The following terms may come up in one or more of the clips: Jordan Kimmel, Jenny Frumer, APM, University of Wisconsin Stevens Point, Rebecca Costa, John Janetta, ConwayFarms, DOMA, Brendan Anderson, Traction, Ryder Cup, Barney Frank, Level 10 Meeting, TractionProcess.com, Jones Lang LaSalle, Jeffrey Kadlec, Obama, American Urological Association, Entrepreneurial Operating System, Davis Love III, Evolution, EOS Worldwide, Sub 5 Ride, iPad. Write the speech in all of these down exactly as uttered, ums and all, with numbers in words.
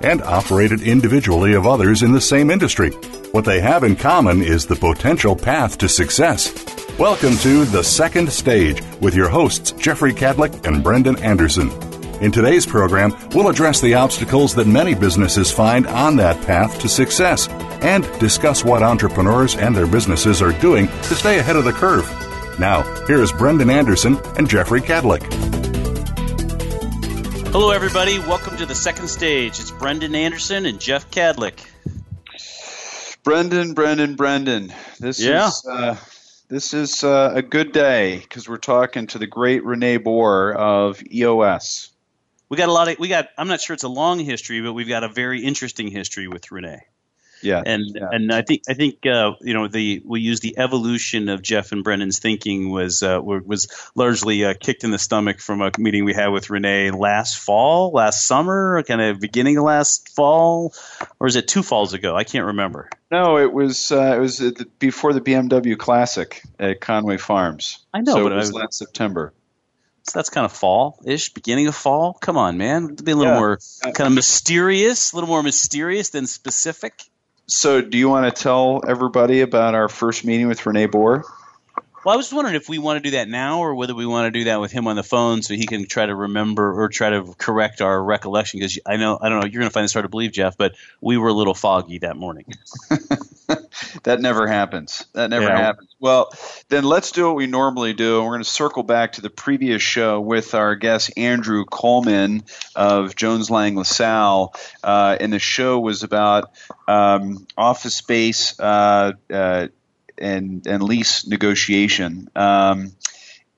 and operated individually of others in the same industry. What they have in common is the potential path to success. Welcome to The Second Stage with your hosts, Jeffrey Kadlec and Brendan Anderson. In today's program, we'll address the obstacles that many businesses find on that path to success and discuss what entrepreneurs and their businesses are doing to stay ahead of the curve. Now, here's Brendan Anderson and Jeffrey Kadlec. Hello, everybody. Welcome to The Second Stage. It's Brendan Anderson and Jeff Kadlec. Brendan, Brendan, Brendan. This yeah. is... Uh, This is uh, a good day because we're talking to the great Renée Boer of E O S. We got a lot of we got. I'm not sure it's a long history, but we've got a very interesting history with Renée. Yeah, and yeah. and I think I think uh, you know the we use the evolution of Jeff and Brendan's thinking was uh, was largely uh, kicked in the stomach from a meeting we had with Renée last fall, last summer, kind of beginning of last fall, or is it two falls ago? I can't remember. No, it was uh, it was the, before the B M W Classic at Conway Farms. I know, so but it was I, last September. So that's kind of fall-ish, beginning of fall. Come on, man, be a little yeah. more kind of mysterious, a little more mysterious than specific. So, do you want to tell everybody about our first meeting with Renée Boer? Well, I was wondering if we want to do that now, or whether we want to do that with him on the phone, so he can try to remember or try to correct our recollection. Because I know, I don't know, you're going to find this hard to believe, Jeff, but we were a little foggy that morning. That never happens. That never yeah. happens. Well, then let's do what we normally do, and we're going to circle back to the previous show with our guest Andrew Coleman of Jones Lang LaSalle, uh, and the show was about um, office space uh, uh, and and lease negotiation. Um,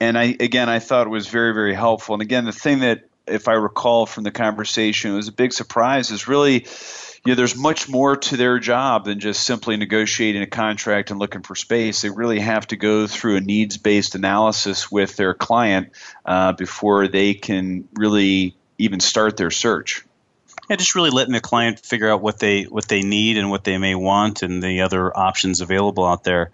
and I again, I thought it was very, very helpful. And again, the thing that, if I recall from the conversation, it was a big surprise, is really, you know, there's much more to their job than just simply negotiating a contract and looking for space. They really have to go through a needs-based analysis with their client uh, before they can really even start their search. Yeah, just really letting the client figure out what they what they need and what they may want and the other options available out there.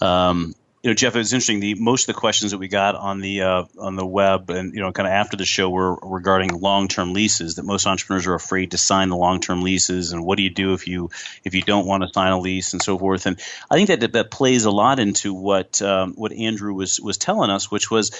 Um, you know, Jeff, it was interesting. The most of the questions that we got on the uh, on the web and, you know, kind of after the show were regarding long-term leases, that most entrepreneurs are afraid to sign the long-term leases, and what do you do if you if you don't want to sign a lease and so forth. And I think that that plays a lot into what um, what Andrew was was telling us, which was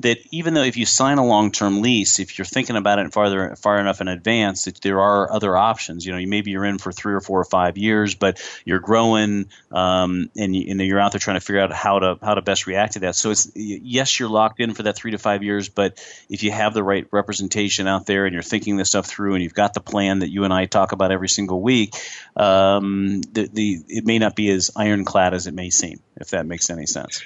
that even though if you sign a long-term lease, if you're thinking about it farther far enough in advance, that there are other options. You know, you maybe you're in for three or four or five years, but you're growing um, and, you, and you're out there trying to figure out how to how to best react to that. So it's, yes, you're locked in for that three to five years, but if you have the right representation out there and you're thinking this stuff through and you've got the plan that you and I talk about every single week, um, the, the it may not be as ironclad as it may seem, if that makes any sense.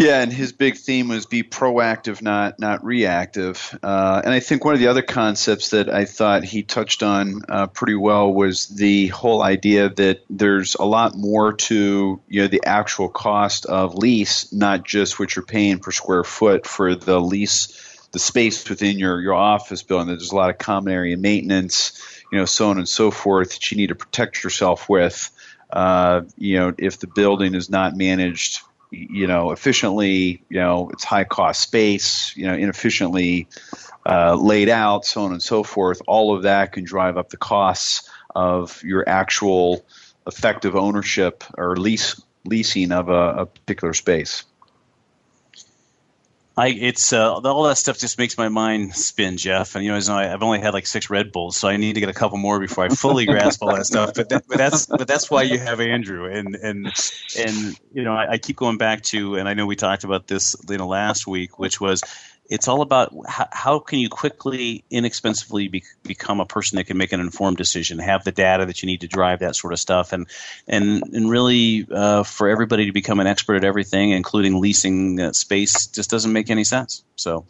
Yeah, and his big theme was be proactive, not not reactive. Uh, and I think one of the other concepts that I thought he touched on uh, pretty well was the whole idea that there's a lot more to, you know, the actual cost of lease, not just what you're paying per square foot for the lease, the space within your, your office building. There's a lot of common area maintenance, you know, so on and so forth that you need to protect yourself with, uh, you know, if the building is not managed, you know, efficiently, you know, it's high cost space, you know, inefficiently uh, laid out, so on and so forth. All of that can drive up the costs of your actual effective ownership or lease leasing of a, a particular space. I it's uh, all that stuff just makes my mind spin, Jeff. And you know, as I, I've only had like six Red Bulls, so I need to get a couple more before I fully grasp all that stuff. But, that, but that's but that's why you have Andrew. And and and you know, I, I keep going back to, and I know we talked about this, you know, last week, which was it's all about how, how can you quickly, inexpensively be, become a person that can make an informed decision, have the data that you need to drive that sort of stuff, and and and really uh, for everybody to become an expert at everything, including leasing uh, space, just doesn't make any sense. So.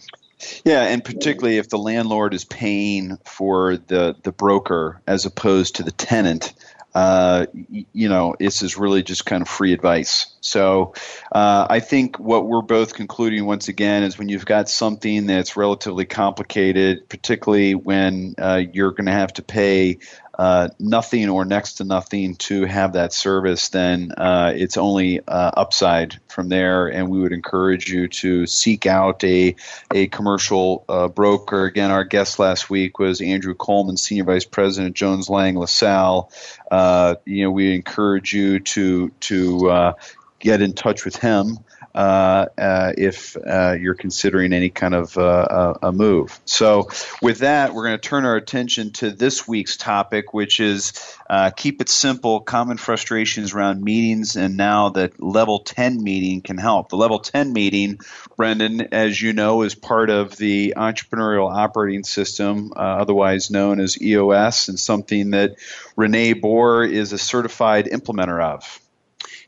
Yeah, and particularly if the landlord is paying for the, the broker as opposed to the tenant, uh, y- you know, this is really just kind of free advice. So uh, I think what we're both concluding once again is when you've got something that's relatively complicated, particularly when uh, you're going to have to pay uh, nothing or next to nothing to have that service, then uh, it's only uh, upside from there. And we would encourage you to seek out a a commercial uh, broker. Again, our guest last week was Andrew Coleman, Senior Vice President, Jones Lang LaSalle. Uh, you know, we encourage you to to uh, get in touch with him uh, uh, if uh, you're considering any kind of uh, a move. So with that, we're going to turn our attention to this week's topic, which is uh, keep it simple, common frustrations around meetings, and now that Level ten meeting can help. The Level ten meeting, Brendan, as you know, is part of the Entrepreneurial Operating System, uh, otherwise known as E O S, and something that Renée Boer is a certified implementer of.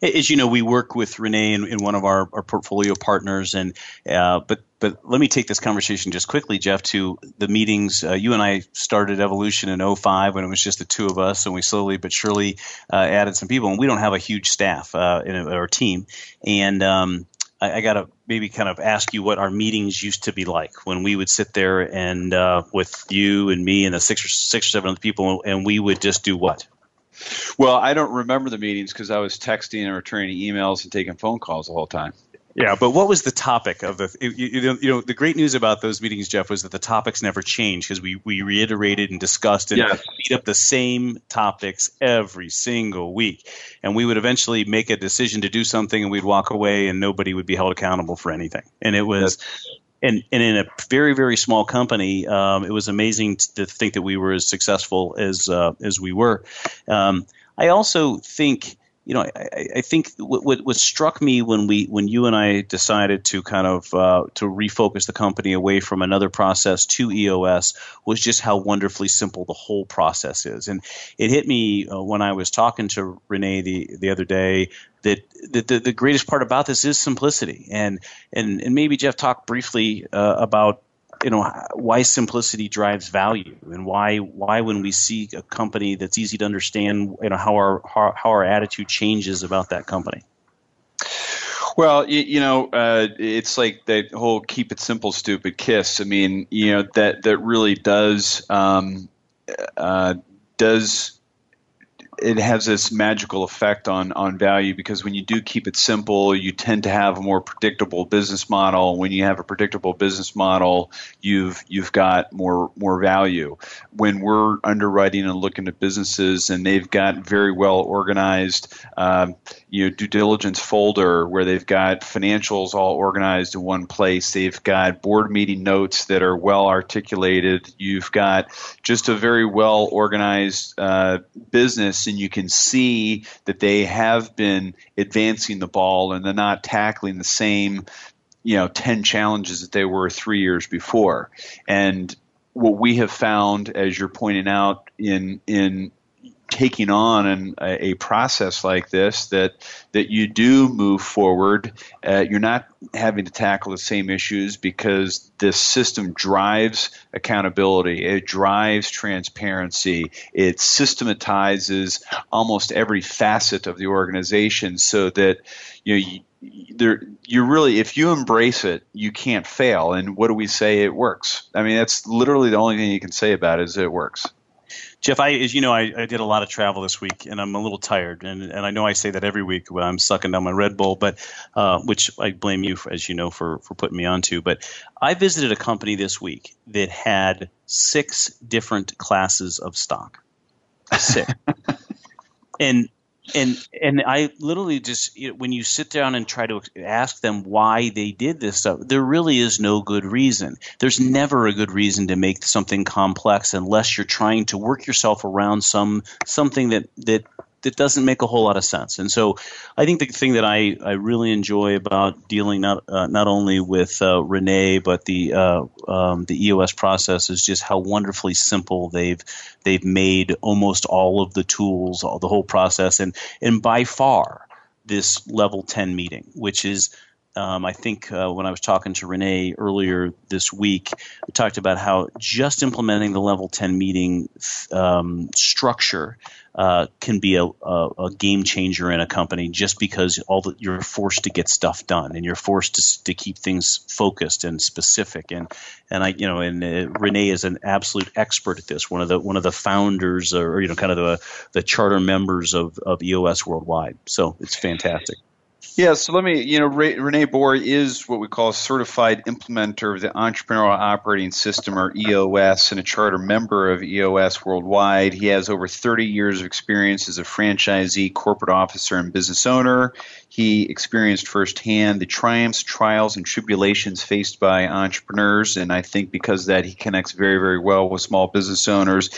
As you know, we work with Renee and, and one of our, our portfolio partners, and uh, but but let me take this conversation just quickly, Jeff, to the meetings. Uh, you and I started Evolution in oh five when it was just the two of us, and we slowly but surely uh, added some people. And we don't have a huge staff uh, in our team, and um, I, I got to maybe kind of ask you what our meetings used to be like when we would sit there and uh, with you and me and the six or six or seven other people, and we would just do what? Well, I don't remember the meetings because I was texting and returning emails and taking phone calls the whole time. Yeah, but what was the topic of the you, you, you know the great news about those meetings, Jeff, was that the topics never changed because we, we reiterated and discussed and yes. beat up the same topics every single week, and we would eventually make a decision to do something and we'd walk away and nobody would be held accountable for anything, and it was. Yes. And and in a very, very small company, um, it was amazing to think that we were as successful as uh, as we were. Um, I also think, you know, I, I think what what struck me when we when you and I decided to kind of uh, to refocus the company away from another process to E O S was just how wonderfully simple the whole process is. And it hit me uh, when I was talking to Renee the, the other day. That the, the greatest part about this is simplicity, and and and maybe Jeff talked briefly uh, about you know why simplicity drives value, and why why when we see a company that's easy to understand, you know how our how, how our attitude changes about that company. Well, you, you know, uh, it's like that whole "keep it simple, stupid" kiss. I mean, you know that that really does um, uh, does. It has this magical effect on, on value because when you do keep it simple, you tend to have a more predictable business model. When you have a predictable business model, you've you've got more more value. When we're underwriting and looking at businesses and they've got very well organized um, you know, due diligence folder where they've got financials all organized in one place, they've got board meeting notes that are well articulated, you've got just a very well organized uh, business. And you can see that they have been advancing the ball and they're not tackling the same, you know, ten challenges that they were three years before. And what we have found, as you're pointing out, in in taking on an, a, a process like this, that that you do move forward. Uh, you're not having to tackle the same issues because this system drives accountability. It drives transparency. It systematizes almost every facet of the organization so that you know you, There, you really, if you embrace it, you can't fail. And what do we say? It works. I mean, that's literally the only thing you can say about it is it works. Jeff, I, as you know, I, I did a lot of travel this week, and I'm a little tired. And, and I know I say that every week when I'm sucking down my Red Bull, but uh, which I blame you, for, as you know, for, for putting me onto. But I visited a company this week that had six different classes of stock. Six. and and and I literally just you know, when you sit down and try to ask them why they did this stuff, there really is no good reason. There's never a good reason to make something complex unless you're trying to work yourself around some something that that it doesn't make a whole lot of sense. And so I think the thing that I, I really enjoy about dealing not uh, not only with uh, Renée but the uh, um, the E O S process is just how wonderfully simple they've they've made almost all of the tools, all the whole process, and and by far this level ten meeting, which is Um, I think uh, when I was talking to Renée earlier this week, we talked about how just implementing the level ten meeting um, structure uh, can be a, a, a game changer in a company, just because all the, you're forced to get stuff done and you're forced to, to keep things focused and specific. And and I you know and uh, Renée is an absolute expert at this. One of the one of the founders, or you know kind of the the charter members of of E O S Worldwide. So it's fantastic. Yeah, so let me, you know, Renée Boer is what we call a certified implementer of the Entrepreneurial Operating System, or E O S, and a charter member of E O S Worldwide. He has over thirty years of experience as a franchisee, corporate officer, and business owner. He experienced firsthand the triumphs, trials, and tribulations faced by entrepreneurs, and I think because of that, he connects very, very well with small business owners.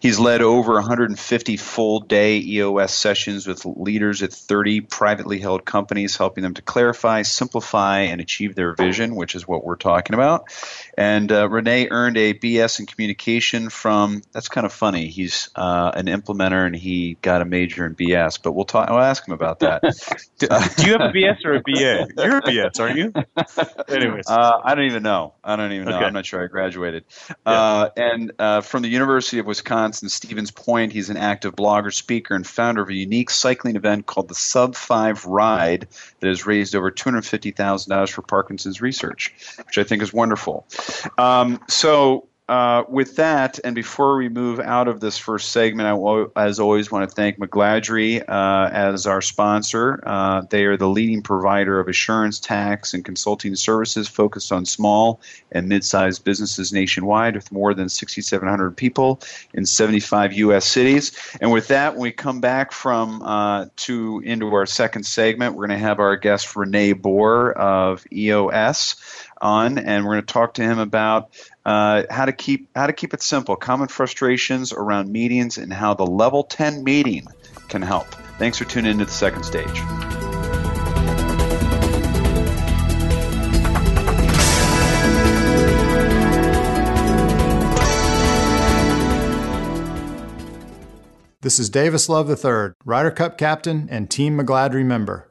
He's led over one hundred fifty full-day E O S sessions with leaders at thirty privately held companies, helping them to clarify, simplify, and achieve their vision, which is what we're talking about. And uh, Renée earned a B S in communication from – that's kind of funny. He's uh, an implementer, and he got a major in B S, but we'll talk. I'll ask him about that. Do you have a B S or a B A? You're a B S, aren't you? Anyways. Uh, I don't even know. I don't even know. Okay. I'm not sure I graduated. Yeah. Uh, and uh, from the University of Wisconsin Stevens Point, he's an active blogger, speaker, and founder of a unique cycling event called the Sub five Ride. That has raised over two hundred fifty thousand dollars for Parkinson's research, which I think is wonderful. Um, so uh, with that, and before we move out of this first segment, I, will, as always, want to thank McGladrey uh, as our sponsor. Uh, they are the leading provider of assurance, tax, and consulting services focused on small and mid-sized businesses nationwide, with more than six thousand seven hundred people in seventy-five U S cities. And with that, when we come back from uh, to into our second segment, we're going to have our guest Renée Boer of E O S on, and we're going to talk to him about uh, how to keep how to keep it simple, common frustrations around meetings, and how the level ten meeting can help. Thanks for tuning in to The Second Stage. This is Davis Love the third, Ryder Cup captain and Team McGladrey member.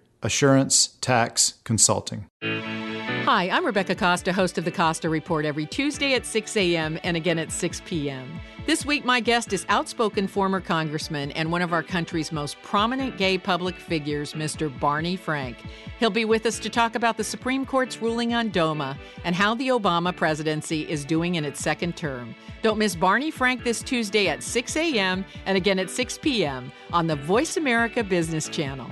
Assurance Tax Consulting. Hi, I'm Rebecca Costa, host of the Costa Report every Tuesday at six a.m. and again at six p.m. This week, my guest is outspoken former congressman and one of our country's most prominent gay public figures, Mister Barney Frank. He'll be with us to talk about the Supreme Court's ruling on DOMA and how the Obama presidency is doing in its second term. Don't miss Barney Frank this Tuesday at six a.m. and again at six p.m. on the Voice America Business Channel.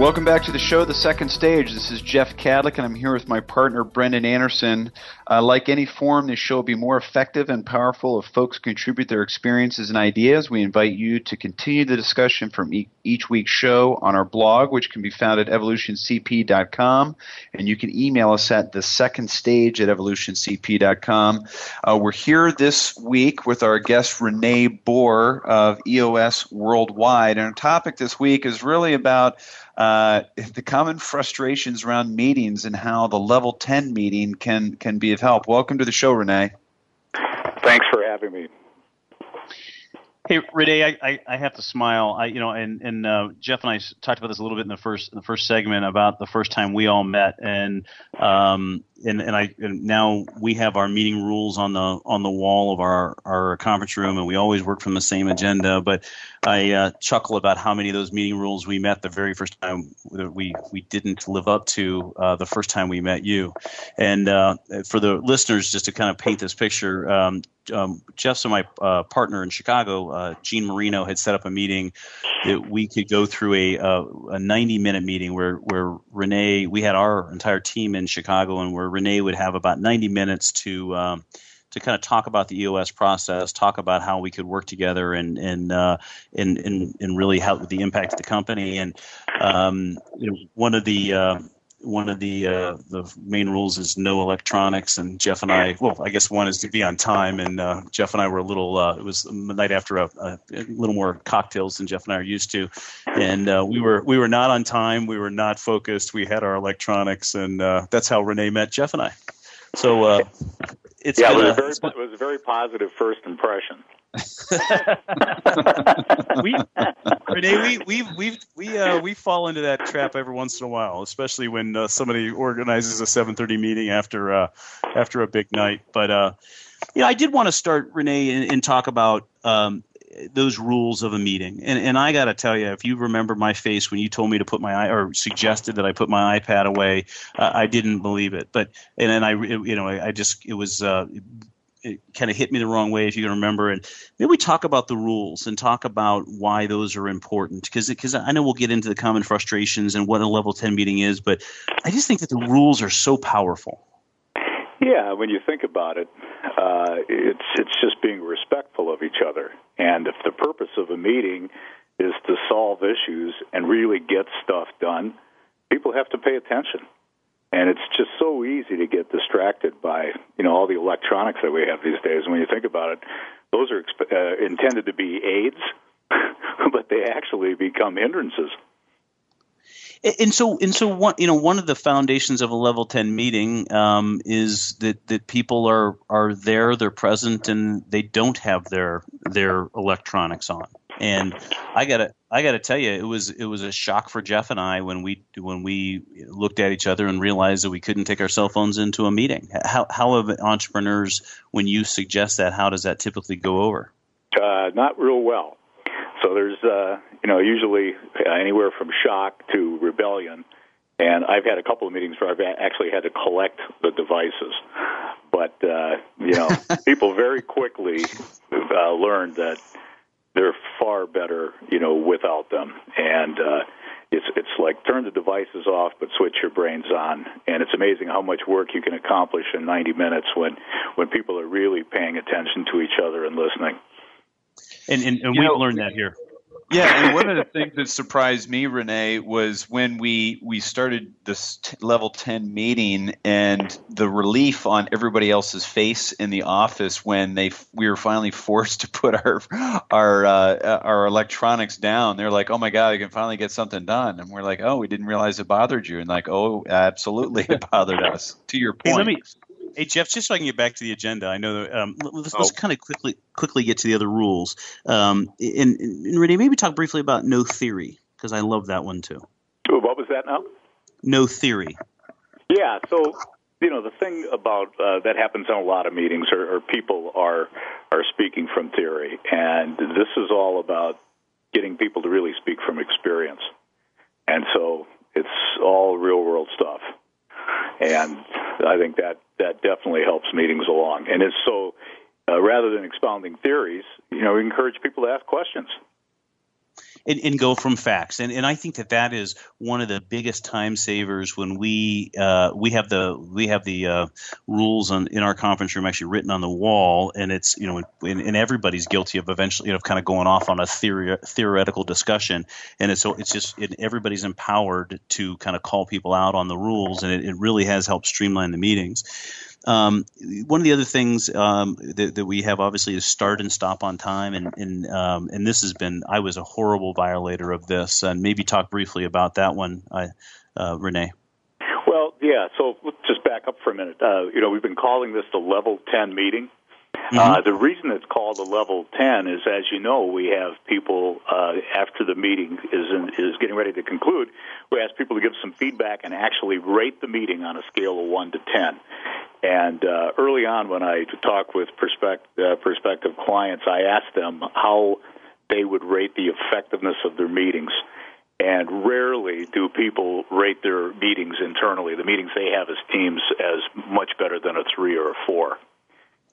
Welcome back to the show, The Second Stage. This is Jeff Kadlec, and I'm here with my partner, Brendan Anderson. Uh, like any forum, this show will be more effective and powerful if folks contribute their experiences and ideas. We invite you to continue the discussion from e- each week's show on our blog, which can be found at evolution c p dot com, and you can email us at the second stage at evolution c p dot com. Uh, we're here this week with our guest, Renée Boer of E O S Worldwide, and our topic this week is really about Uh, the common frustrations around meetings and how the Level ten meeting can, can be of help. Welcome to the show, Renee. Thanks for having me. Hey, Renee, I, I, I have to smile. I, you know, and, and uh, Jeff and I talked about this a little bit in the first in the first segment about the first time we all met, and um, and and I and now we have our meeting rules on the on the wall of our, our conference room, and we always work from the same agenda. But I uh, chuckle about how many of those meeting rules we met the very first time that we we didn't live up to uh, the first time we met you. And uh, for the listeners, just to kind of paint this picture. Um, Um, Jeff's and my uh, partner in Chicago, uh, Gene Marino, had set up a meeting that we could go through a uh, a ninety minute meeting where where Renee, we had our entire team in Chicago, and where Renee would have about ninety minutes to um, to kind of talk about the E O S process, talk about how we could work together, and and uh, and, and and really how the impact of the company. And um, you know, one of the uh, One of the uh, the main rules is no electronics, and Jeff and I, well, I guess one is to be on time, and uh, Jeff and I were a little, uh, it was the night after a, a little more cocktails than Jeff and I are used to, and uh, we were we were not on time, we were not focused, we had our electronics, and uh, that's how Renee met Jeff and I. So uh, it's yeah, been it, was a, very, it's been, it was a very positive first impression. we, Renee, we we we we uh, we fall into that trap every once in a while, especially when uh, somebody organizes a seven thirty meeting after uh, after a big night. But uh, you know, I did want to start, Renee, and, and talk about um, those rules of a meeting. And and I got to tell you, if you remember my face when you told me to put my or suggested that I put my iPad away, uh, I didn't believe it. But and then I it, you know I, I just it was. Uh, It kind of hit me the wrong way, if you can remember. And maybe we talk about the rules and talk about why those are important, because because I know we'll get into the common frustrations and what a Level ten meeting is, but I just think that the rules are so powerful. Yeah, when you think about it, uh, it's it's just being respectful of each other. And if the purpose of a meeting is to solve issues and really get stuff done, people have to pay attention. And it's just so easy to get distracted by, you know, all the electronics that we have these days. And when you think about it, those are exp- uh, intended to be aids, but they actually become hindrances. And so, and so, one, you know, one of the foundations of a Level ten meeting um, is that, that people are are there, they're present, and they don't have their their electronics on. And I gotta, I gotta tell you, it was, it was a shock for Jeff and I when we, when we looked at each other and realized that we couldn't take our cell phones into a meeting. How, how have entrepreneurs, when you suggest that, how does that typically go over? Uh, not real well. So there's, uh, you know, usually anywhere from shock to rebellion. And I've had a couple of meetings where I've actually had to collect the devices. But, uh, you know, people very quickly uh, learned that they're far better, you know, without them. And uh, it's it's like turn the devices off, but switch your brains on. And it's amazing how much work you can accomplish in ninety minutes when, when people are really paying attention to each other and listening. And, and, and we've know, learned that here. Yeah, and one of the things that surprised me, Renee, was when we, we started this t- Level ten meeting and the relief on everybody else's face in the office when they we were finally forced to put our our uh, our electronics down. They're like, "Oh my God, I can finally get something done," and we're like, "Oh, we didn't realize it bothered you," and like, "Oh, absolutely, it bothered us." To your point. Hey, let me- Hey, Jeff, just so I can get back to the agenda, I know that um, let's, oh. let's kind of quickly quickly get to the other rules. Um, and, and Renee, maybe talk briefly about no theory, because I love that one too. What was that now? No theory. Yeah, so you know the thing about uh, that happens in a lot of meetings, or, or people are are speaking from theory, and this is all about getting people to really speak from experience, and so it's all real world stuff. And I think that, that definitely helps meetings along. And it's so, uh, rather than expounding theories, you know, we encourage people to ask questions. And, and go from facts. And and I think that that is one of the biggest time savers when we uh, we have the we have the uh, rules on, in our conference room actually written on the wall, and it's, you know, and, and everybody's guilty of eventually, you know, kind of going off on a theory, theoretical discussion, and it's so it's just it, everybody's empowered to kind of call people out on the rules, and it, it really has helped streamline the meetings. Um, one of the other things um, that, that we have obviously is start and stop on time, and and um, and this has been I was a horrible violator of this, and maybe talk briefly about that one, uh, uh, Renee. Well, yeah. So let's just back up for a minute. Uh, you know, we've been calling this the Level ten meeting. Mm-hmm. Uh, the reason it's called the Level ten is, as you know, we have people uh, after the meeting is in, is getting ready to conclude. We ask people to give some feedback and actually rate the meeting on a scale of one to ten. And uh, early on, when I talk with prospect, uh, prospective clients, I ask them how they would rate the effectiveness of their meetings. And rarely do people rate their meetings internally. The meetings they have as teams as much better than a three or a four.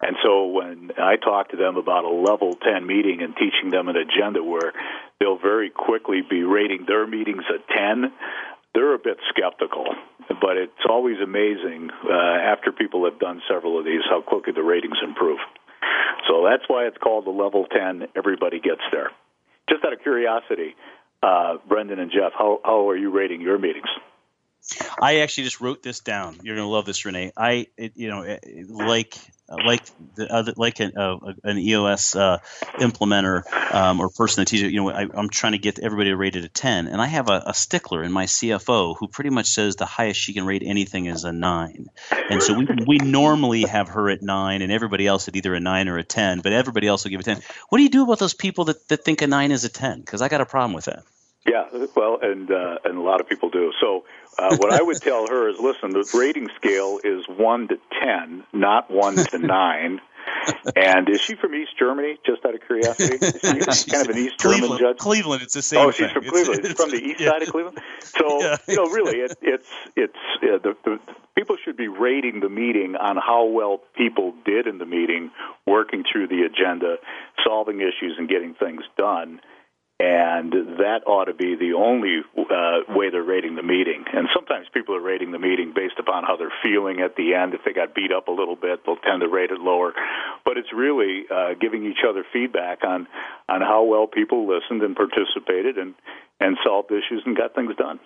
And so when I talk to them about a level ten meeting and teaching them an agenda where they'll very quickly be rating their meetings a ten, they're a bit skeptical. But it's always amazing uh, after people have done several of these how quickly the ratings improve. So that's why it's called the Level ten. Everybody gets there. Just out of curiosity, uh, Brendan and Jeff, how, how are you rating your meetings? I actually just wrote this down. You're going to love this, Renee. I, it, you know, it, like like the other, like an, uh, an E O S uh, implementer um, or person that teaches. You know, I, I'm trying to get everybody rated a ten, and I have a, a stickler in my C F O who pretty much says the highest she can rate anything is a nine, and so we we normally have her at nine, and everybody else at either a nine or a ten, but everybody else will give a ten. What do you do about those people that, that think a nine is a ten? Because I got a problem with that. Yeah, well, and uh, and a lot of people do. So uh, what I would tell her is, listen, the rating scale is one to ten, not one to nine. And is she from East Germany, just out of curiosity? Is she kind she's of an East Cleveland, German judge? Cleveland, it's the same thing. Oh, she's from it's, Cleveland. It's, it's from the east yeah. side of Cleveland? So, yeah. you know, really, it, it's it's uh, the, the people should be rating the meeting on how well people did in the meeting, working through the agenda, solving issues, and getting things done. And that ought to be the only uh, way they're rating the meeting. And sometimes people are rating the meeting based upon how they're feeling at the end. If they got beat up a little bit, they'll tend to rate it lower. But it's really uh, giving each other feedback on, on how well people listened and participated and, and solved issues and got things done.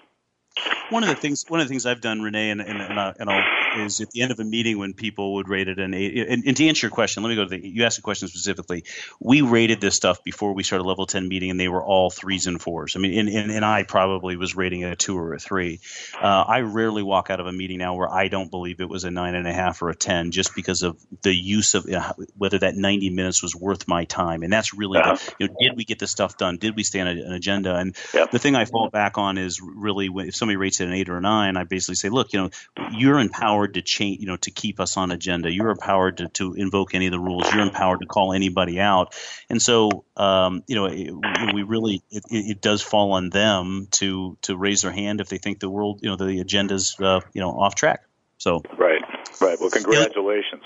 One of the things, one of the things I've done, Renee, and and, and, I'll, and I'll, is at the end of a meeting when people would rate it an eight. And, and to answer your question, let me go to the. You asked a question specifically. We rated this stuff before we started level ten meeting, and they were all threes and fours. I mean, and and, and I probably was rating it a two or a three. Uh, I rarely walk out of a meeting now where I don't believe it was a nine and a half or a ten, just because of the use of uh, whether that ninety minutes was worth my time. And that's really, uh-huh. the, you know, did we get this stuff done? Did we stay on a, an agenda? And yep. the thing I fall back on is really if somebody rates it an eight or a nine, I basically say, look, you know, you're empowered to change, you know, to keep us on agenda. You're empowered to, to invoke any of the rules. You're empowered to call anybody out. And so, um, you know, it, we really it, it does fall on them to to raise their hand if they think the world, you know, the agenda's, uh, you know, off track. So right, right. Well, congratulations.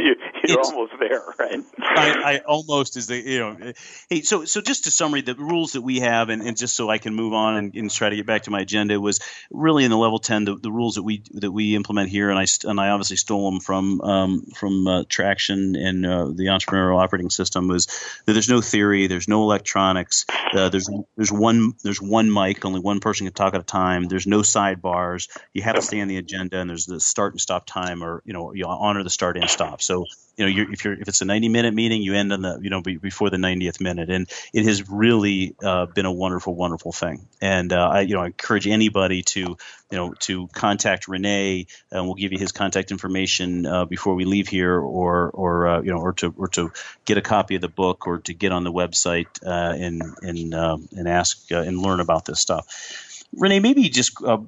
You, you're it's, almost there, right? I, I almost is the you know. Hey, so so just to summary, the rules that we have, and, and just so I can move on and, and try to get back to my agenda, was really in the level ten the, the rules that we that we implement here, and I and I obviously stole them from um, from uh, Traction and uh, the Entrepreneurial Operating System. Was that there's no theory, there's no electronics, uh, there's there's one there's one mic, only one person can talk at a time. There's no sidebars. You have to stay on the agenda, and there's the start and stop time, or you know, you honor the start and stop. So you know, you're, if you're if it's a ninety minute meeting, you end on the you know be, before the ninetieth minute, and it has really uh, been a wonderful, wonderful thing. And uh, I you know I encourage anybody to you know to contact Renee, and we'll give you his contact information uh, before we leave here, or or uh, you know or to or to get a copy of the book, or to get on the website uh, and and uh, and ask uh, and learn about this stuff. Renee, maybe just uh,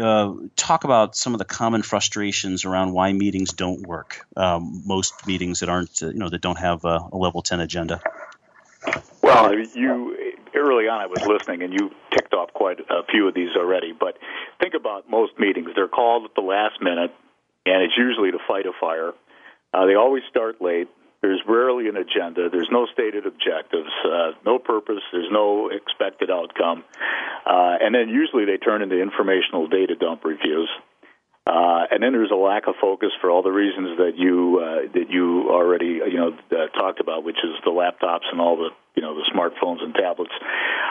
uh, talk about some of the common frustrations around why meetings don't work. Um, most meetings that aren't, uh, you know, that don't have a, a level ten agenda. Well, you early on I was listening, and you ticked off quite a few of these already. But think about most meetings; they're called at the last minute, and it's usually to fight a fire. Uh, they always start late. There's rarely an agenda. There's no stated objectives, uh, no purpose. There's no expected outcome. Uh, and then usually they turn into informational data dump reviews. Uh, and then there's a lack of focus for all the reasons that you uh, that you already you know uh, talked about, which is the laptops and all the you know the smartphones and tablets.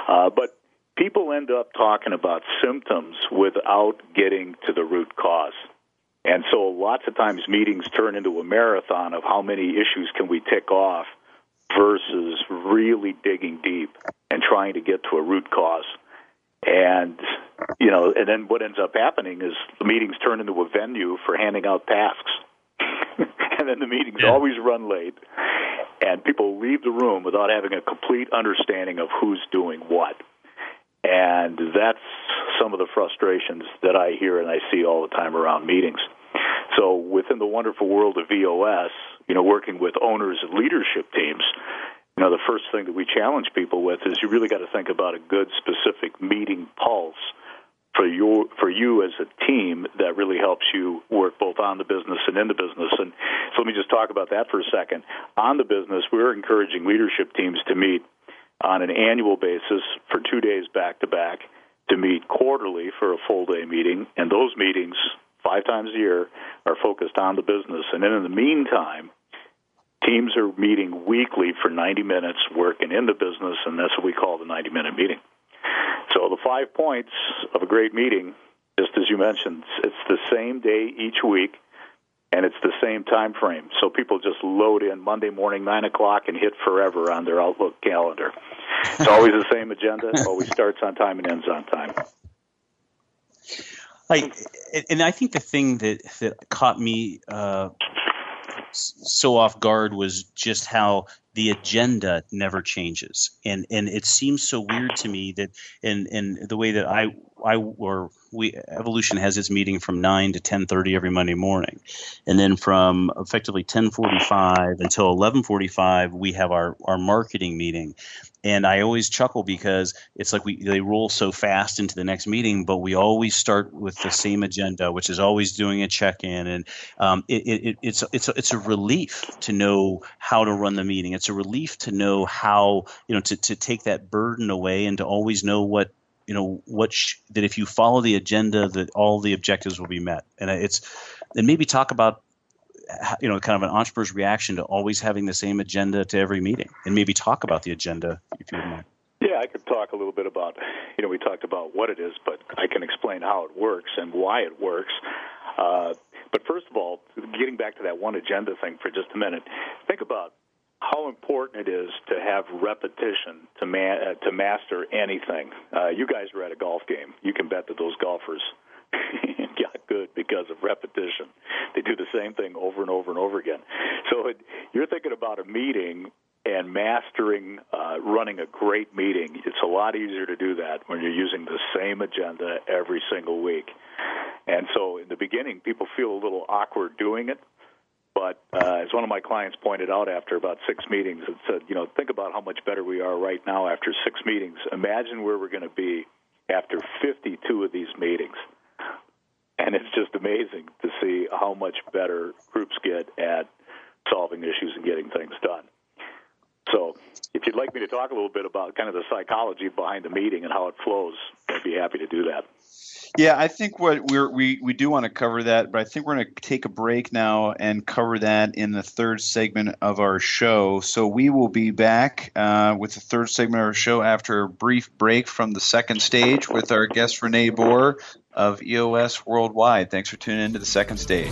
Uh, but people end up talking about symptoms without getting to the root cause. And so lots of times meetings turn into a marathon of how many issues can we tick off versus really digging deep and trying to get to a root cause. And, you know, and then what ends up happening is the meetings turn into a venue for handing out tasks. And then the meetings yeah. always run late, and people leave the room without having a complete understanding of who's doing what. And that's some of the frustrations that I hear and I see all the time around meetings. So within the wonderful world of E O S, you know, working with owners and leadership teams, you know, the first thing that we challenge people with is you really got to think about a good specific meeting pulse for your for you as a team that really helps you work both on the business and in the business. And so let me just talk about that for a second. On the business, we're encouraging leadership teams to meet on an annual basis for two days back-to-back, to meet quarterly for a full-day meeting. And those meetings, five times a year, are focused on the business. And then in the meantime, teams are meeting weekly for ninety minutes working in the business, and that's what we call the ninety-minute meeting. So the five points of a great meeting, just as you mentioned, it's the same day each week, and it's the same time frame. So people just load in Monday morning, nine o'clock, and hit forever on their Outlook calendar. It's always the same agenda. It always starts on time and ends on time. I, and I think the thing that, that caught me uh, so off guard was just how the agenda never changes. And and it seems so weird to me that and, and the way that I – I or we Evolution has its meeting from nine to ten thirty every Monday morning, and then from effectively ten forty five until eleven forty five we have our, our marketing meeting, and I always chuckle because it's like we they roll so fast into the next meeting, but we always start with the same agenda, which is always doing a check in, and um, it, it it's it's a, it's a relief to know how to run the meeting. It's a relief to know how you know to to take that burden away and to always know what. You know what? Sh- that if you follow the agenda, that all the objectives will be met. And it's, and maybe talk about, you know, kind of an entrepreneur's reaction to always having the same agenda to every meeting, and maybe talk about the agenda if you would mind. Yeah, I could talk a little bit about, you know, we talked about what it is, but I can explain how it works and why it works. Uh, but first of all, getting back to that one agenda thing for just a minute, think about how important it is to have repetition to man, uh, to master anything. Uh, you guys were at a golf game. You can bet that those golfers got good because of repetition. They do the same thing over and over and over again. So it, you're thinking about a meeting and mastering uh, running a great meeting. It's a lot easier to do that when you're using the same agenda every single week. And so in the beginning, people feel a little awkward doing it. But uh, as one of my clients pointed out after about six meetings, it said, you know, think about how much better we are right now after six meetings. Imagine where we're going to be after fifty-two of these meetings. And it's just amazing to see how much better groups get at solving issues and getting things done. So if you'd like me to talk a little bit about kind of the psychology behind the meeting and how it flows, I'd be happy to do that. Yeah, I think what we're, we we do want to cover that, but I think we're going to take a break now and cover that in the third segment of our show. So we will be back uh, with the third segment of our show after a brief break from the second stage with our guest Renée Boer of E O S Worldwide. Thanks for tuning in to the second stage.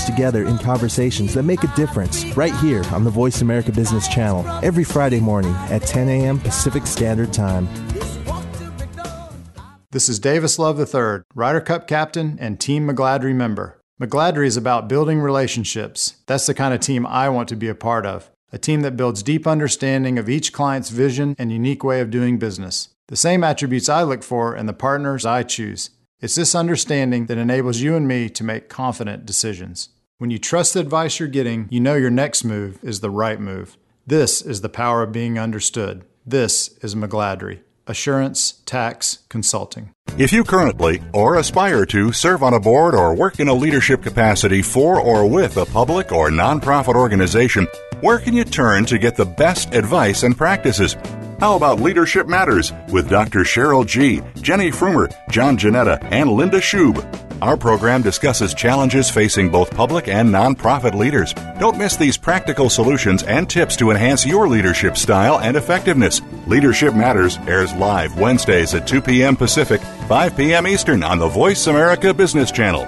experts together in conversations that make a difference right here on the Voice America Business Channel every Friday morning at ten a.m. Pacific Standard Time. This is Davis Love the third, Ryder Cup captain and Team McGladrey member. McGladrey is about building relationships. That's the kind of team I want to be a part of. A team that builds deep understanding of each client's vision and unique way of doing business. The same attributes I look for in the partners I choose. It's this understanding that enables you and me to make confident decisions. When you trust the advice you're getting, you know your next move is the right move. This is the power of being understood. This is McGladrey. Assurance Tax Consulting. If you currently or aspire to serve on a board or work in a leadership capacity for or with a public or nonprofit organization, where can you turn to get the best advice and practices? How about Leadership Matters with Doctor Cheryl G., Jenny Frumer, John Janetta, and Linda Schube. Our program discusses challenges facing both public and nonprofit leaders. Don't miss these practical solutions and tips to enhance your leadership style and effectiveness. Leadership Matters airs live Wednesdays at two p.m. Pacific, five p.m. Eastern on the Voice America Business Channel.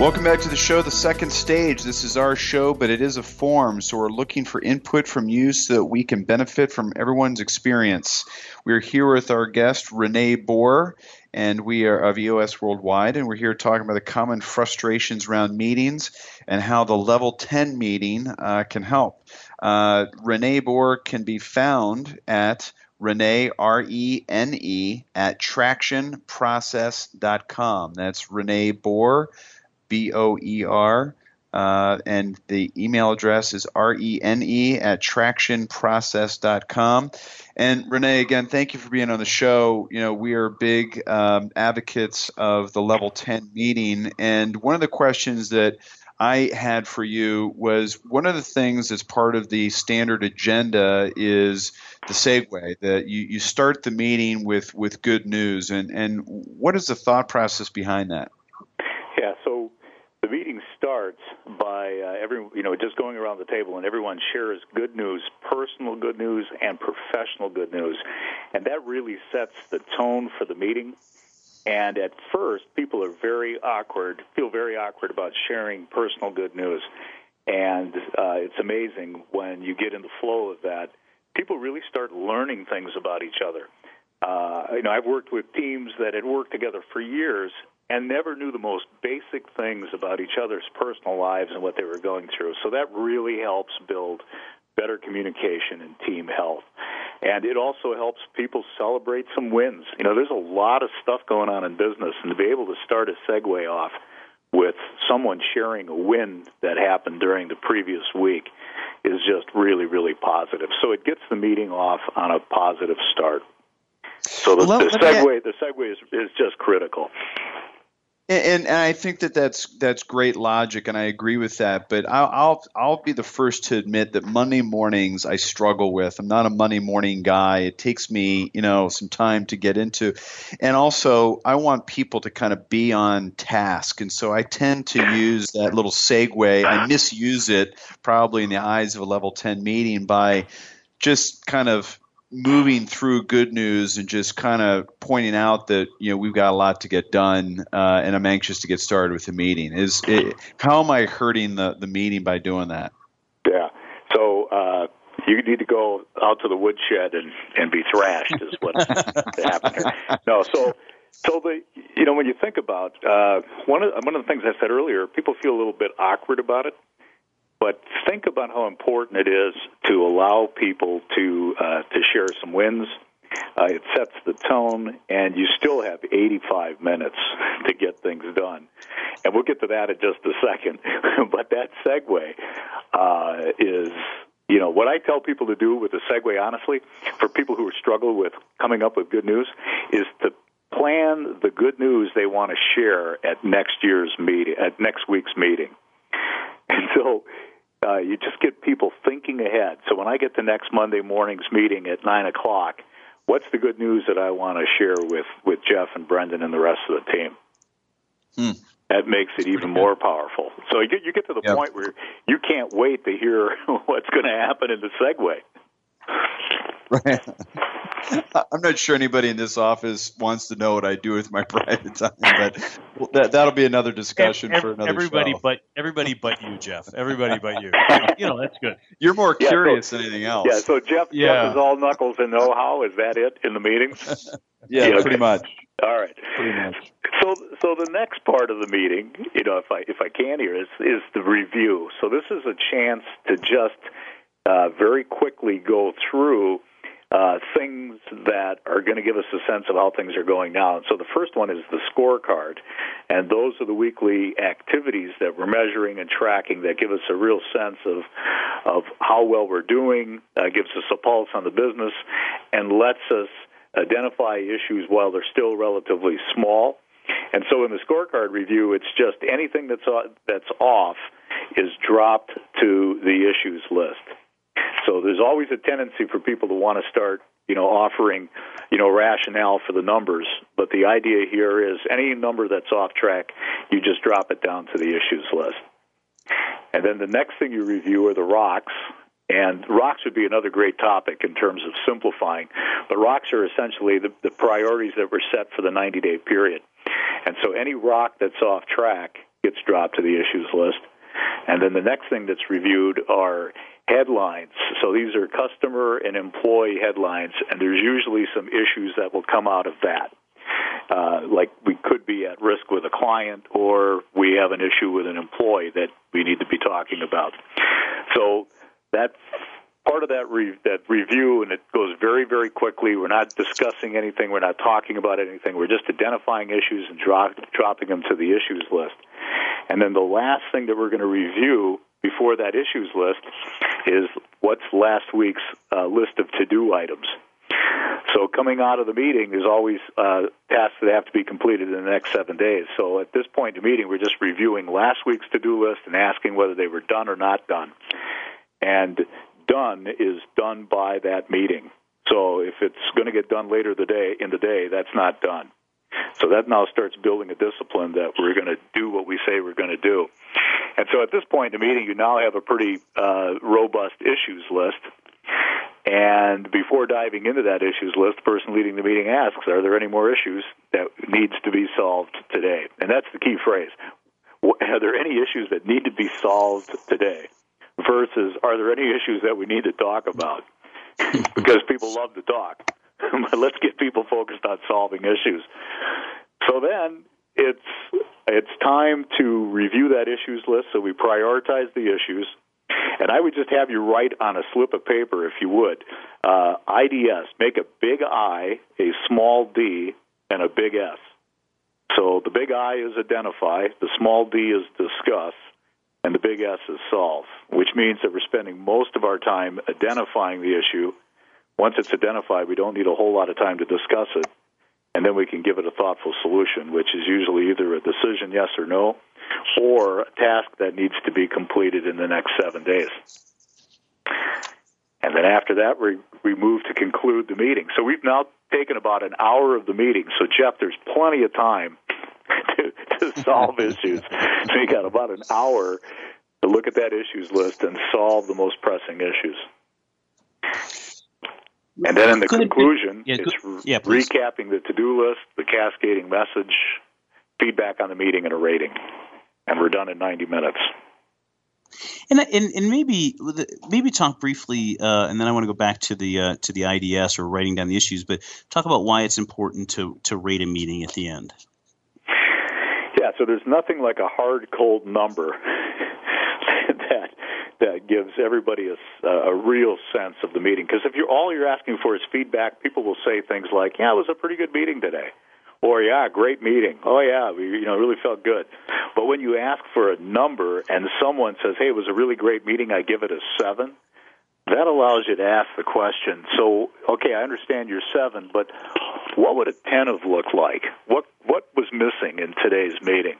Welcome back to the show, The Second Stage. This is our show, but it is a forum, so we're looking for input from you so that we can benefit from everyone's experience. We're here with our guest, Renee Boer, and we are of E O S Worldwide, and we're here talking about the common frustrations around meetings and how the Level ten meeting uh, can help. Uh, Renee Boer can be found at Renee, R E N E, at Traction Process dot com. That's Renee Boer. B O E R, uh, and the email address is R E N E at Traction Process dot com. And Renee, again, thank you for being on the show. You know, we are big um, advocates of the Level ten meeting, and one of the questions that I had for you was one of the things as part of the standard agenda is the segue, that you, you start the meeting with, with good news, and, and what is the thought process behind that? Yeah, so the meeting starts by uh, every you know just going around the table and everyone shares good news, personal good news, and professional good news, and that really sets the tone for the meeting. And at first, people are very awkward, feel very awkward about sharing personal good news, and uh, it's amazing when you get in the flow of that, people really start learning things about each other. Uh, you know, I've worked with teams that had worked together for years and never knew the most basic things about each other's personal lives and what they were going through. So that really helps build better communication and team health. And it also helps people celebrate some wins. You know, there's a lot of stuff going on in business, and to be able to start a segue off with someone sharing a win that happened during the previous week is just really, really positive. So it gets the meeting off on a positive start. So the, well, the segue, the segue is, is just critical. And, and I think that that's that's great logic, and I agree with that. But I'll, I'll I'll be the first to admit that Monday mornings I struggle with. I'm not a Monday morning guy. It takes me, you know, some time to get into, and also I want people to kind of be on task, and so I tend to use that little segue. I misuse it probably in the eyes of a Level ten meeting by just kind of moving through good news and just kind of pointing out that, you know, we've got a lot to get done, uh, and I'm anxious to get started with the meeting. Is it, how am I hurting the, the meeting by doing that? Yeah. So uh, you need to go out to the woodshed and, and be thrashed is what happened here. No, so so the you know when you think about uh, one of one of the things I said earlier, people feel a little bit awkward about it. But think about how important it is to allow people to uh, to share some wins. Uh, it sets the tone, and you still have eighty-five minutes to get things done. And we'll get to that in just a second. But that segue uh, is, you know, what I tell people to do with a segue, honestly, for people who struggle with coming up with good news, is to plan the good news they want to share at next year's meeting, at next week's meeting. And so uh, you just get people thinking ahead. So when I get the next Monday morning's meeting at nine o'clock, what's the good news that I want to share with, with Jeff and Brendan and the rest of the team? Hmm. That makes it even more powerful. So you get, you get to the yep. point where you can't wait to hear what's going to happen in the segue. Right. I'm not sure anybody in this office wants to know what I do with my private time, but that, that'll be another discussion every, for another everybody show. But, everybody but you, Jeff. Everybody but you. You know, that's good. You're more yeah, curious so, than anything else. Yeah, so Jeff, yeah. Jeff is all knuckles and know-how. Is that it in the meetings? yeah, yeah, pretty okay. much. All right. Pretty much. So, so the next part of the meeting, you know, if I if I can here, is is the review. So this is a chance to just uh, very quickly go through uh, things that are going to give us a sense of how things are going now. So the first one is the scorecard, and those are the weekly activities that we're measuring and tracking that give us a real sense of of how well we're doing, uh, gives us a pulse on the business, and lets us identify issues while they're still relatively small. And so in the scorecard review, it's just anything that's that's off is dropped to the issues list. So there's always a tendency for people to want to start, you know, offering, you know, rationale for the numbers. But the idea here is any number that's off track, you just drop it down to the issues list. And then the next thing you review are the rocks. And rocks would be another great topic in terms of simplifying. But rocks are essentially the, the priorities that were set for the ninety-day period. And so any rock that's off track gets dropped to the issues list. And then the next thing that's reviewed are headlines. So these are customer and employee headlines, and there's usually some issues that will come out of that. Uh, like we could be at risk with a client, or we have an issue with an employee that we need to be talking about. So that's part of that re- that review, and it goes very, very quickly. We're not discussing anything. We're not talking about anything. We're just identifying issues and drop, dropping them to the issues list. And then the last thing that we're going to review before that issues list is what's last week's uh, list of to-do items. So coming out of the meeting, there's always uh, tasks that have to be completed in the next seven days. So at this point in the meeting, we're just reviewing last week's to-do list and asking whether they were done or not done. And done is done by that meeting. So if it's going to get done later the day in the day, that's not done. So that now starts building a discipline that we're going to do what we say we're going to do. And so at this point in the meeting, you now have a pretty uh, robust issues list. And before diving into that issues list, the person leading the meeting asks, are there any more issues that needs to be solved today? And that's the key phrase. Are there any issues that need to be solved today? Versus, are there any issues that we need to talk about? Because people love to talk. But let's get people focused on solving issues. So then it's it's time to review that issues list, so we prioritize the issues. And I would just have you write on a slip of paper, if you would, uh, I D S. Make a big I, a small d, and a big S. So the big I is identify, the small d is discuss, and the big S is solve, which means that we're spending most of our time identifying the issue. Once it's identified, we don't need a whole lot of time to discuss it, and then we can give it a thoughtful solution, which is usually either a decision, yes or no, or a task that needs to be completed in the next seven days. And then after that, we, we move to conclude the meeting. So we've now taken about an hour of the meeting. So, Jeff, there's plenty of time to, to solve issues. So you got about an hour to look at that issues list and solve the most pressing issues. And then in the Could conclusion, yeah, it's yeah, recapping the to-do list, the cascading message, feedback on the meeting, and a rating. And we're done in ninety minutes. And and, and maybe maybe talk briefly, uh, and then I want to go back to the uh, to the I D S or writing down the issues, but talk about why it's important to to rate a meeting at the end. Yeah, so there's nothing like a hard, cold number that that gives everybody a, a real sense of the meeting. Because if you're all you're asking for is feedback, people will say things like, yeah, it was a pretty good meeting today. Or, yeah, great meeting. Oh, yeah, we, you know, really felt good. But when you ask for a number and someone says, hey, it was a really great meeting, I give it a seven, that allows you to ask the question. So, okay, I understand you're seven, but what would a ten have looked like? What what was missing in today's meeting?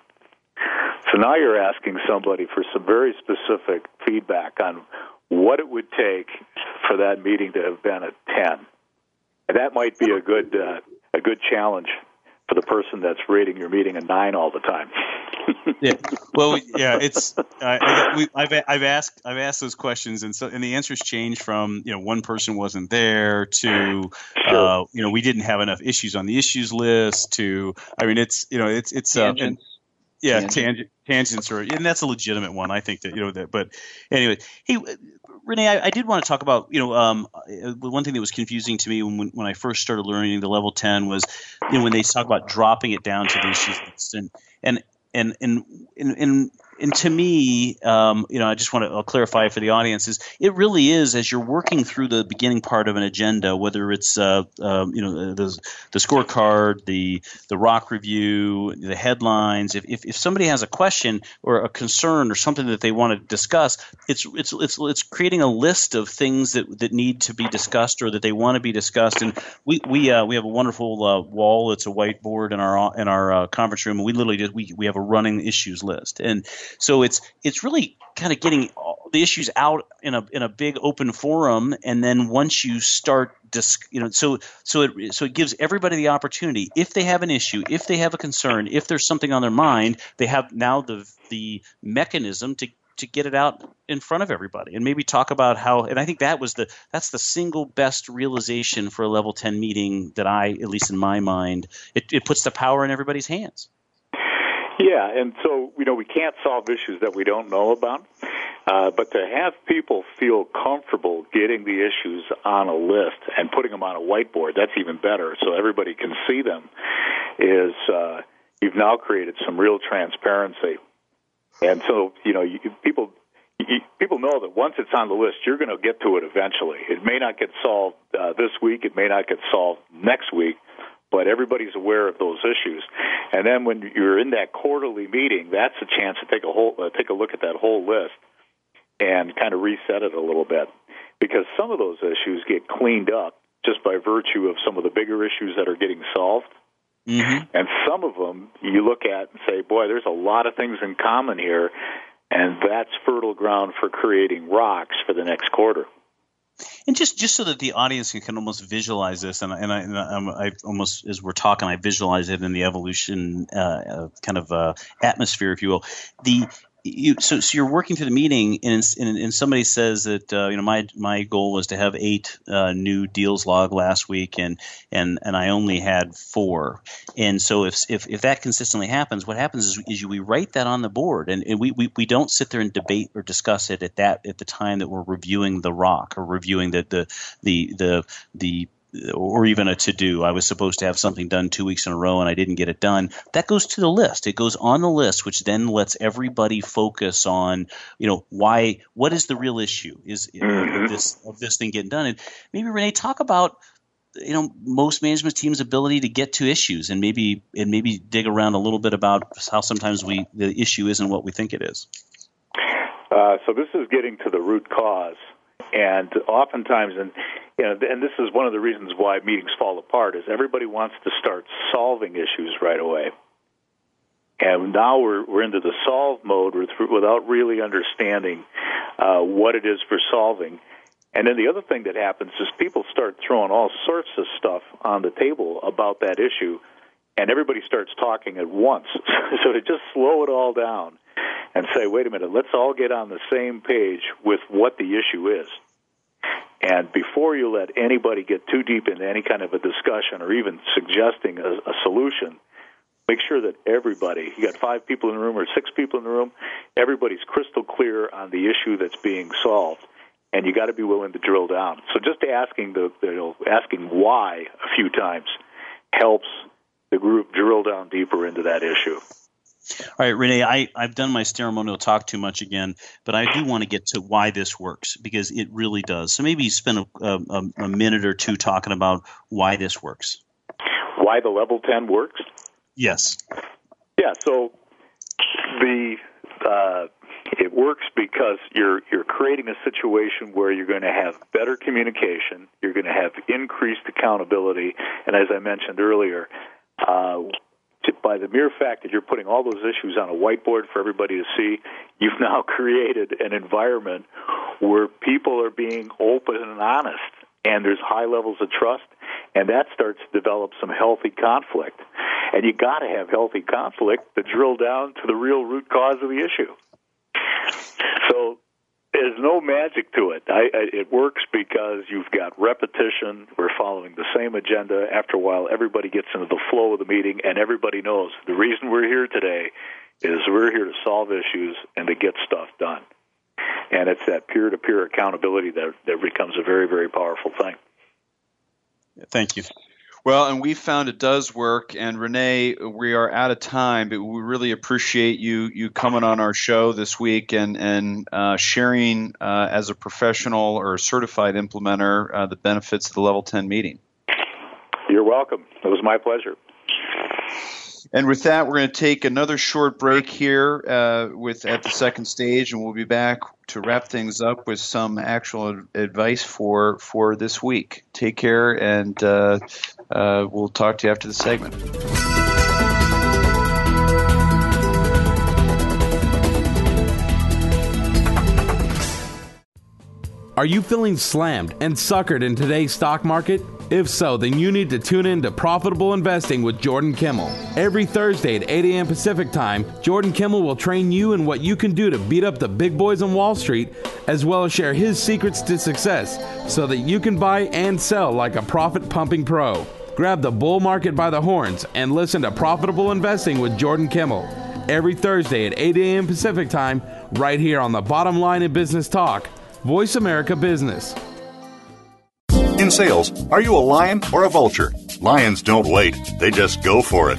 So now you're asking somebody for some very specific feedback on what it would take for that meeting to have been a ten. And that might be a good uh, a good challenge for the person that's rating your meeting a nine all the time. yeah. Well, yeah, it's uh, I, we, I've I've asked I've asked those questions, and so and the answers change from, you know, one person wasn't there to uh, you know, we didn't have enough issues on the issues list to, I mean, it's, you know, it's it's uh, and, yeah, tangent. tangents or and that's a legitimate one, I think, that, you know, that, but anyway, hey, Renee, I, I did want to talk about, you know, um, one thing that was confusing to me when when I first started learning the level ten was, you know, when they talk about dropping it down to the issues list, and and and and and, and And to me, um, you know, I just want to I'll clarify for the audience is it really is, as you're working through the beginning part of an agenda, whether it's, uh, uh, you know, the, the scorecard, the the rock review, the headlines. If, if if somebody has a question or a concern or something that they want to discuss, it's it's it's it's creating a list of things that, that need to be discussed or that they want to be discussed. And we we uh, we have a wonderful uh, wall. It's a whiteboard in our in our uh, conference room, and we literally just, we we have a running issues list. And so it's it's really kind of getting the issues out in a in a big open forum, and then once you start, dis, you know, so so it so it gives everybody the opportunity, if they have an issue, if they have a concern, if there's something on their mind, they have now the the mechanism to to get it out in front of everybody and maybe talk about how. And I think that was the that's the single best realization for a level ten meeting that I, at least in my mind, it, it puts the power in everybody's hands. Yeah, and so, you know, we can't solve issues that we don't know about, uh, but to have people feel comfortable getting the issues on a list and putting them on a whiteboard, that's even better, so everybody can see them, is uh, you've now created some real transparency. And so, you know, you, people you, people know that once it's on the list, you're going to get to it eventually. It may not get solved uh, this week, it may not get solved next week, but everybody's aware of those issues. And then when you're in that quarterly meeting, that's a chance to take a whole, uh, take a look at that whole list and kind of reset it a little bit, because some of those issues get cleaned up just by virtue of some of the bigger issues that are getting solved. Mm-hmm. And some of them you look at and say, boy, there's a lot of things in common here, and that's fertile ground for creating rocks for the next quarter. And just, just so that the audience can, can almost visualize this, and, and, I, and I, I almost, as we're talking, I visualize it in the evolution uh, kind of uh, atmosphere, if you will. The you, so, so you're working through the meeting, and and, and somebody says that uh, you know my my goal was to have eight uh, new deals log last week, and and and I only had four. And so if if, if that consistently happens, what happens is, is we write that on the board, and, and we, we we don't sit there and debate or discuss it at that at the time that we're reviewing the rock or reviewing the the the the, the or even a to-do. I was supposed to have something done two weeks in a row and I didn't get it done. That goes to the list. It goes on the list, which then lets everybody focus on, you know, why, what is the real issue is mm-hmm. of this, of this thing getting done. And maybe, Renee, talk about, you know, most management teams' ability to get to issues, and maybe, and maybe dig around a little bit about how sometimes we, the issue isn't what we think it is. Uh, so this is getting to the root cause. And oftentimes, and you know, and this is one of the reasons why meetings fall apart, is everybody wants to start solving issues right away. And now we're we're into the solve mode without really understanding uh, what it is for solving. And then the other thing that happens is people start throwing all sorts of stuff on the table about that issue, and everybody starts talking at once. So to just slow it all down and say, wait a minute, let's all get on the same page with what the issue is. And before you let anybody get too deep into any kind of a discussion or even suggesting a, a solution, make sure that everybody, you got five people in the room or six people in the room, everybody's crystal clear on the issue that's being solved. And you got to be willing to drill down. So just asking the, you know, asking why a few times helps the group drill down deeper into that issue. All right, Renee, I, I've done my ceremonial talk too much again, but I do want to get to why this works, because it really does. So maybe spend a, a, a minute or two talking about why this works. Why the level ten works? Yes. Yeah, so the uh, it works because you're you're creating a situation where you're going to have better communication, you're going to have increased accountability, and as I mentioned earlier, uh by the mere fact that you're putting all those issues on a whiteboard for everybody to see, you've now created an environment where people are being open and honest, and there's high levels of trust, and that starts to develop some healthy conflict. And you got to have healthy conflict to drill down to the real root cause of the issue. So there's no magic to it. I, I, it works because you've got repetition. We're following the same agenda. After a while, everybody gets into the flow of the meeting, and everybody knows the reason we're here today is we're here to solve issues and to get stuff done. And it's that peer-to-peer accountability that, that becomes a very, very powerful thing. Thank you. Well, and we found it does work. And Renee, we are out of time, but we really appreciate you you coming on our show this week and and uh, sharing uh, as a professional or a certified implementer uh, the benefits of the Level ten meeting. You're welcome. It was my pleasure. And with that, we're going to take another short break here uh, with at the second stage, and we'll be back to wrap things up with some actual ad- advice for, for this week. Take care, and uh, uh, we'll talk to you after the segment. Are you feeling slammed and suckered in today's stock market? If so, then you need to tune in to Profitable Investing with Jordan Kimmel. Every Thursday at eight a.m. Pacific Time, Jordan Kimmel will train you in what you can do to beat up the big boys on Wall Street, as well as share his secrets to success so that you can buy and sell like a profit-pumping pro. Grab the bull market by the horns and listen to Profitable Investing with Jordan Kimmel. Every Thursday at eight a.m. Pacific Time, right here on the Bottom Line in Business Talk, Voice America Business. In sales, are you a lion or a vulture? Lions don't wait. They just go for it.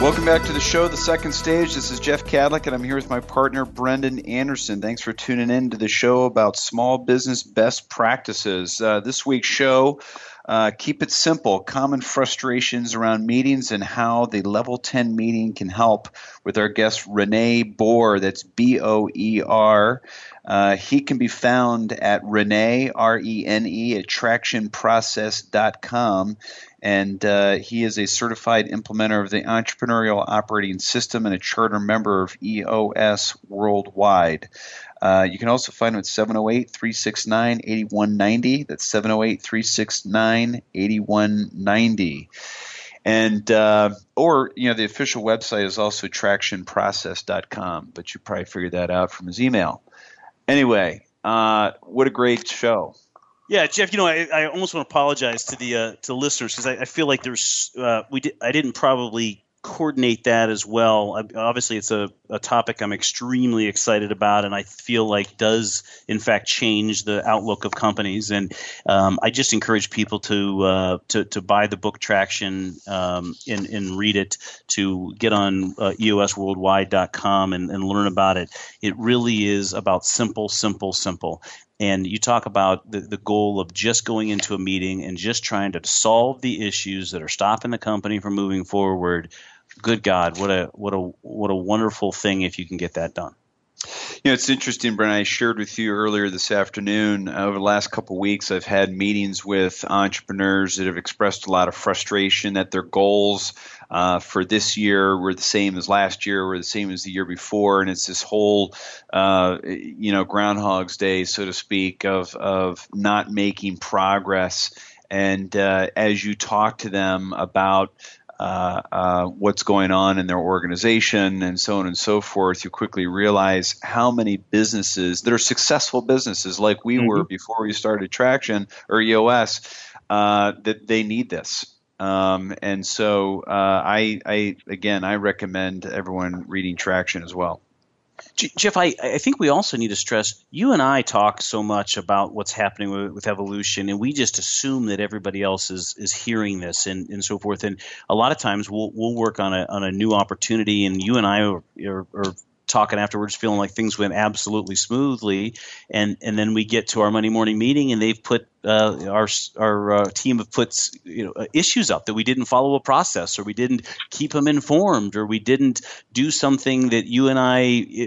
Welcome back to the show, The Second Stage. This is Jeff Kadlec, and I'm here with my partner, Brendan Anderson. Thanks for tuning in to the show about small business best practices. Uh, this week's show, uh, keep it simple, common frustrations around meetings and how the Level ten meeting can help with our guest, Renee Boer. That's B O E R. Uh, he can be found at Renee, R E N E, at traction process dot com. And uh, he is a certified implementer of the Entrepreneurial Operating System and a charter member of E O S Worldwide. Uh, you can also find him at seven oh eight, three six nine, eight one nine zero. That's seven oh eight, three six nine, eight one nine zero. And uh, or, you know, the official website is also traction process dot com, but you probably figured that out from his email. Anyway, uh, what a great show. Yeah, Jeff. You know, I, I almost want to apologize to the uh, to the listeners because I, I feel like there's uh, we di- I didn't probably coordinate that as well. I, obviously, it's a, a topic I'm extremely excited about, and I feel like does in fact change the outlook of companies. And um, I just encourage people to uh, to to buy the book Traction um, and and read it. To get on uh, E O S worldwide dot com and, and learn about it. It really is about simple, simple, simple. And you talk about the, the goal of just going into a meeting and just trying to solve the issues that are stopping the company from moving forward. Good God, what a what a what a wonderful thing if you can get that done. You know, it's interesting, Brendan. I shared with you earlier this afternoon, uh, over the last couple of weeks, I've had meetings with entrepreneurs that have expressed a lot of frustration that their goals uh, for this year were the same as last year, were the same as the year before. And it's this whole, uh, you know, Groundhog's Day, so to speak, of of not making progress. And uh, as you talk to them about Uh, uh, what's going on in their organization and so on and so forth, you quickly realize how many businesses that are successful businesses like we mm-hmm. were before we started Traction or E O S, uh, that they need this. Um, and so uh, I, I, again, I recommend everyone reading Traction as well. Jeff, I, I think we also need to stress, you and I talk so much about what's happening with, with evolution, and we just assume that everybody else is is hearing this and, and so forth. And a lot of times we'll we'll work on a on a new opportunity, and you and I are, are, are talking afterwards feeling like things went absolutely smoothly, and, and then we get to our Monday morning meeting and they've put uh, our our uh, team have put you know, issues up that we didn't follow a process, or we didn't keep them informed, or we didn't do something that you and I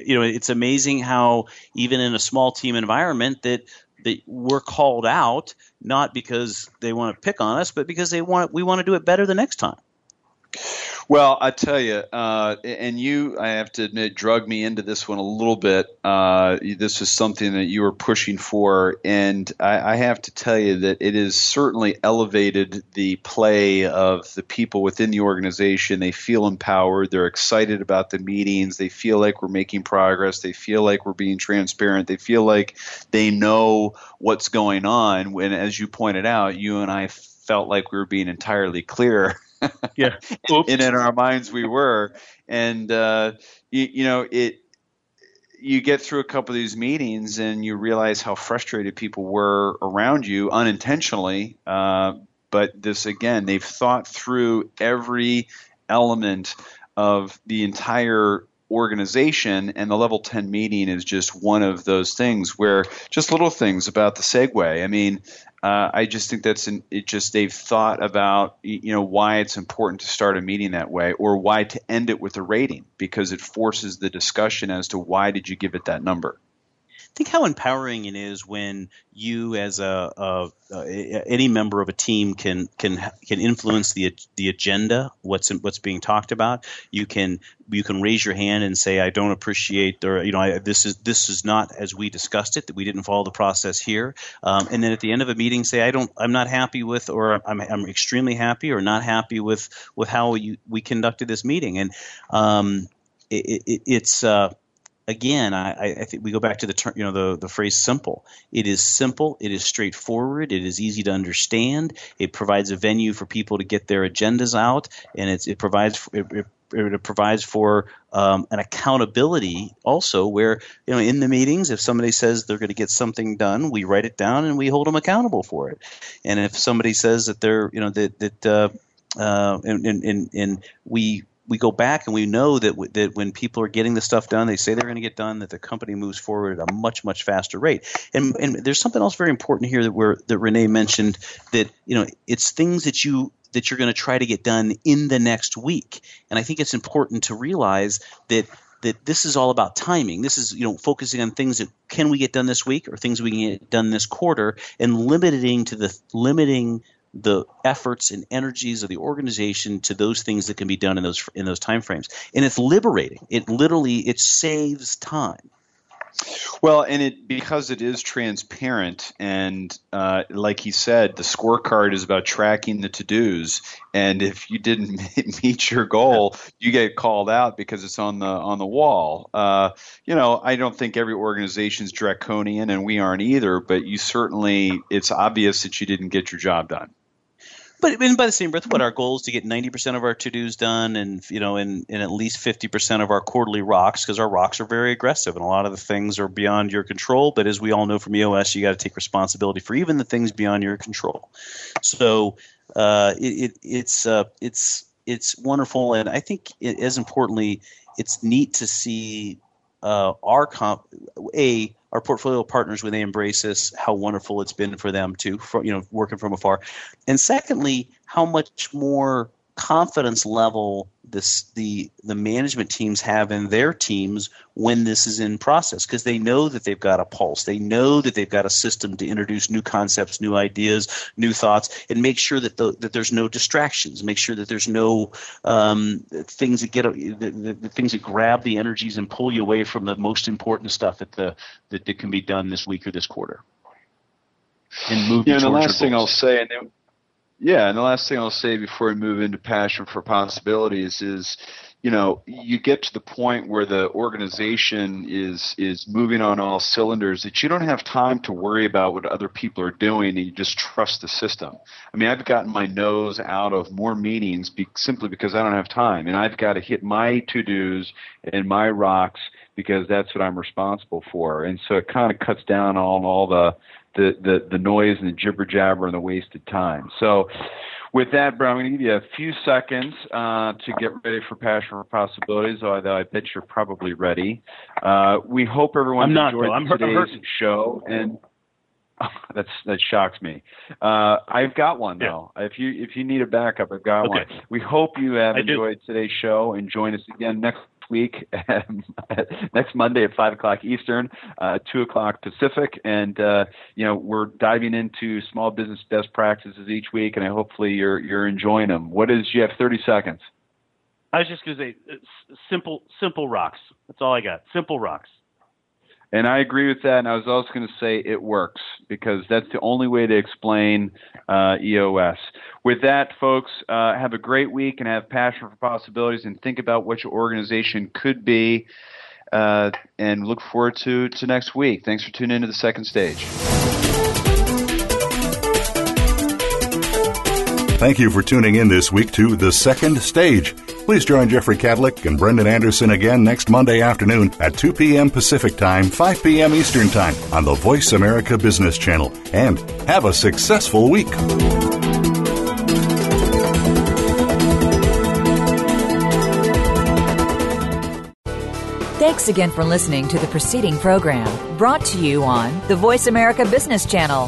you know it's amazing how even in a small team environment that that we're called out, not because they want to pick on us, but because they want we want to do it better the next time. Well, I tell you, uh, and you, I have to admit, drug me into this one a little bit. Uh, this is something that you were pushing for, and I, I have to tell you that it has certainly elevated the play of the people within the organization. They feel empowered. They're excited about the meetings. They feel like we're making progress. They feel like we're being transparent. They feel like they know what's going on. When, as you pointed out, you and I felt like we were being entirely clear. Yeah. Oops. And in our minds we were. And, uh, you, you know, it, you get through a couple of these meetings and you realize how frustrated people were around you unintentionally. Uh, but this, again, they've thought through every element of the entire organization, and the Level ten meeting is just one of those things where just little things about the segue. I mean, uh, I just think that's an, it. Just they've thought about you know why it's important to start a meeting that way, or why to end it with a rating, because it forces the discussion as to why did you give it that number. Think how empowering it is when you, as a, a, a any member of a team, can can can influence the the agenda, what's in, what's being talked about. You can you can raise your hand and say, I don't appreciate, or you know, I, this is this is not as we discussed it. That we didn't follow the process here. Um, and then at the end of a meeting, say, I don't, I'm not happy with, or I'm I'm extremely happy, or not happy with with how you, we conducted this meeting. And um, it, it, it's. Uh, Again, I, I think we go back to the ter- you know the, the phrase simple. It is simple. It is straightforward. It is easy to understand. It provides a venue for people to get their agendas out, and it's, it provides it, it, it provides for um, an accountability also, where you know in the meetings, if somebody says they're going to get something done, we write it down and we hold them accountable for it. And if somebody says that they're you know that that uh, uh, and, and and and we. We go back and we know that w- that when people are getting the stuff done, they say they're going to get done, that the company moves forward at a much, much faster rate. And and there's something else very important here that we're, that Renee mentioned, that you know it's things that you that you're going to try to get done in the next week. And I think it's important to realize that that this is all about timing. This is you know focusing on things that can we get done this week, or things we can get done this quarter, and limiting to the limiting. the efforts and energies of the organization to those things that can be done in those in those timeframes. And it's liberating. It literally it saves time. Well, and it because it is transparent, and uh, like he said, the scorecard is about tracking the to-dos. And if you didn't meet your goal, you get called out because it's on the on the wall. Uh, you know, I don't think every organization's draconian, and we aren't either. But you certainly, it's obvious that you didn't get your job done. But by the same breath, what our goal is to get ninety percent of our to-dos done, and you know, and, and at least fifty percent of our quarterly rocks, because our rocks are very aggressive, and a lot of the things are beyond your control. But as we all know from E O S, you got to take responsibility for even the things beyond your control. So uh, it, it, it's uh, it's it's wonderful, and I think it, as importantly, it's neat to see uh, our comp a. Our portfolio partners, when they embrace this, how wonderful it's been for them too, for, you know, working from afar. And secondly, how much more confidence level this the the management teams have in their teams when this is in process, because they know that they've got a pulse. They know that they've got a system to introduce new concepts, new ideas, new thoughts, and make sure that the, that there's no distractions, make sure that there's no um, things that get the, the, the things that grab the energies and pull you away from the most important stuff that the that, that can be done this week or this quarter. And move yeah, and the last thing I'll say, and it, yeah, and the last thing I'll say before we move into passion for possibilities is, you know, you get to the point where the organization is is moving on all cylinders that you don't have time to worry about what other people are doing, and you just trust the system. I mean, I've gotten my nose out of more meetings be, simply because I don't have time, and I've got to hit my to-dos and my rocks because that's what I'm responsible for. And so it kind of cuts down on all the The, the, the noise and the jibber jabber and the wasted time. So with that, Brian, I'm going to give you a few seconds uh, to get ready for Passion for Possibilities, although I bet you're probably ready. Uh, we hope everyone enjoyed I'm today's hurt, I'm show. And oh, that's, that shocks me. Uh, I've got one, yeah. though. If you if you need a backup, I've got okay. one. We hope you have I enjoyed do. today's show, and join us again next week next Monday at five o'clock Eastern, uh, two o'clock Pacific, and uh, you know we're diving into small business best practices each week, and I hopefully you're you're enjoying them. What is you have thirty seconds? I was just going to say simple simple rocks. That's all I got. Simple rocks. And I agree with that. And I was also going to say it works, because that's the only way to explain uh, E O S. With that, folks, uh, have a great week and have passion for possibilities, and think about what your organization could be, uh, and look forward to, to next week. Thanks for tuning into The Second Stage. Thank you for tuning in this week to The Second Stage. Please join Jeffrey Kadlec and Brendan Anderson again next Monday afternoon at two p.m. Pacific Time, five p.m. Eastern Time on the Voice America Business Channel. And have a successful week. Thanks again for listening to the preceding program brought to you on the Voice America Business Channel.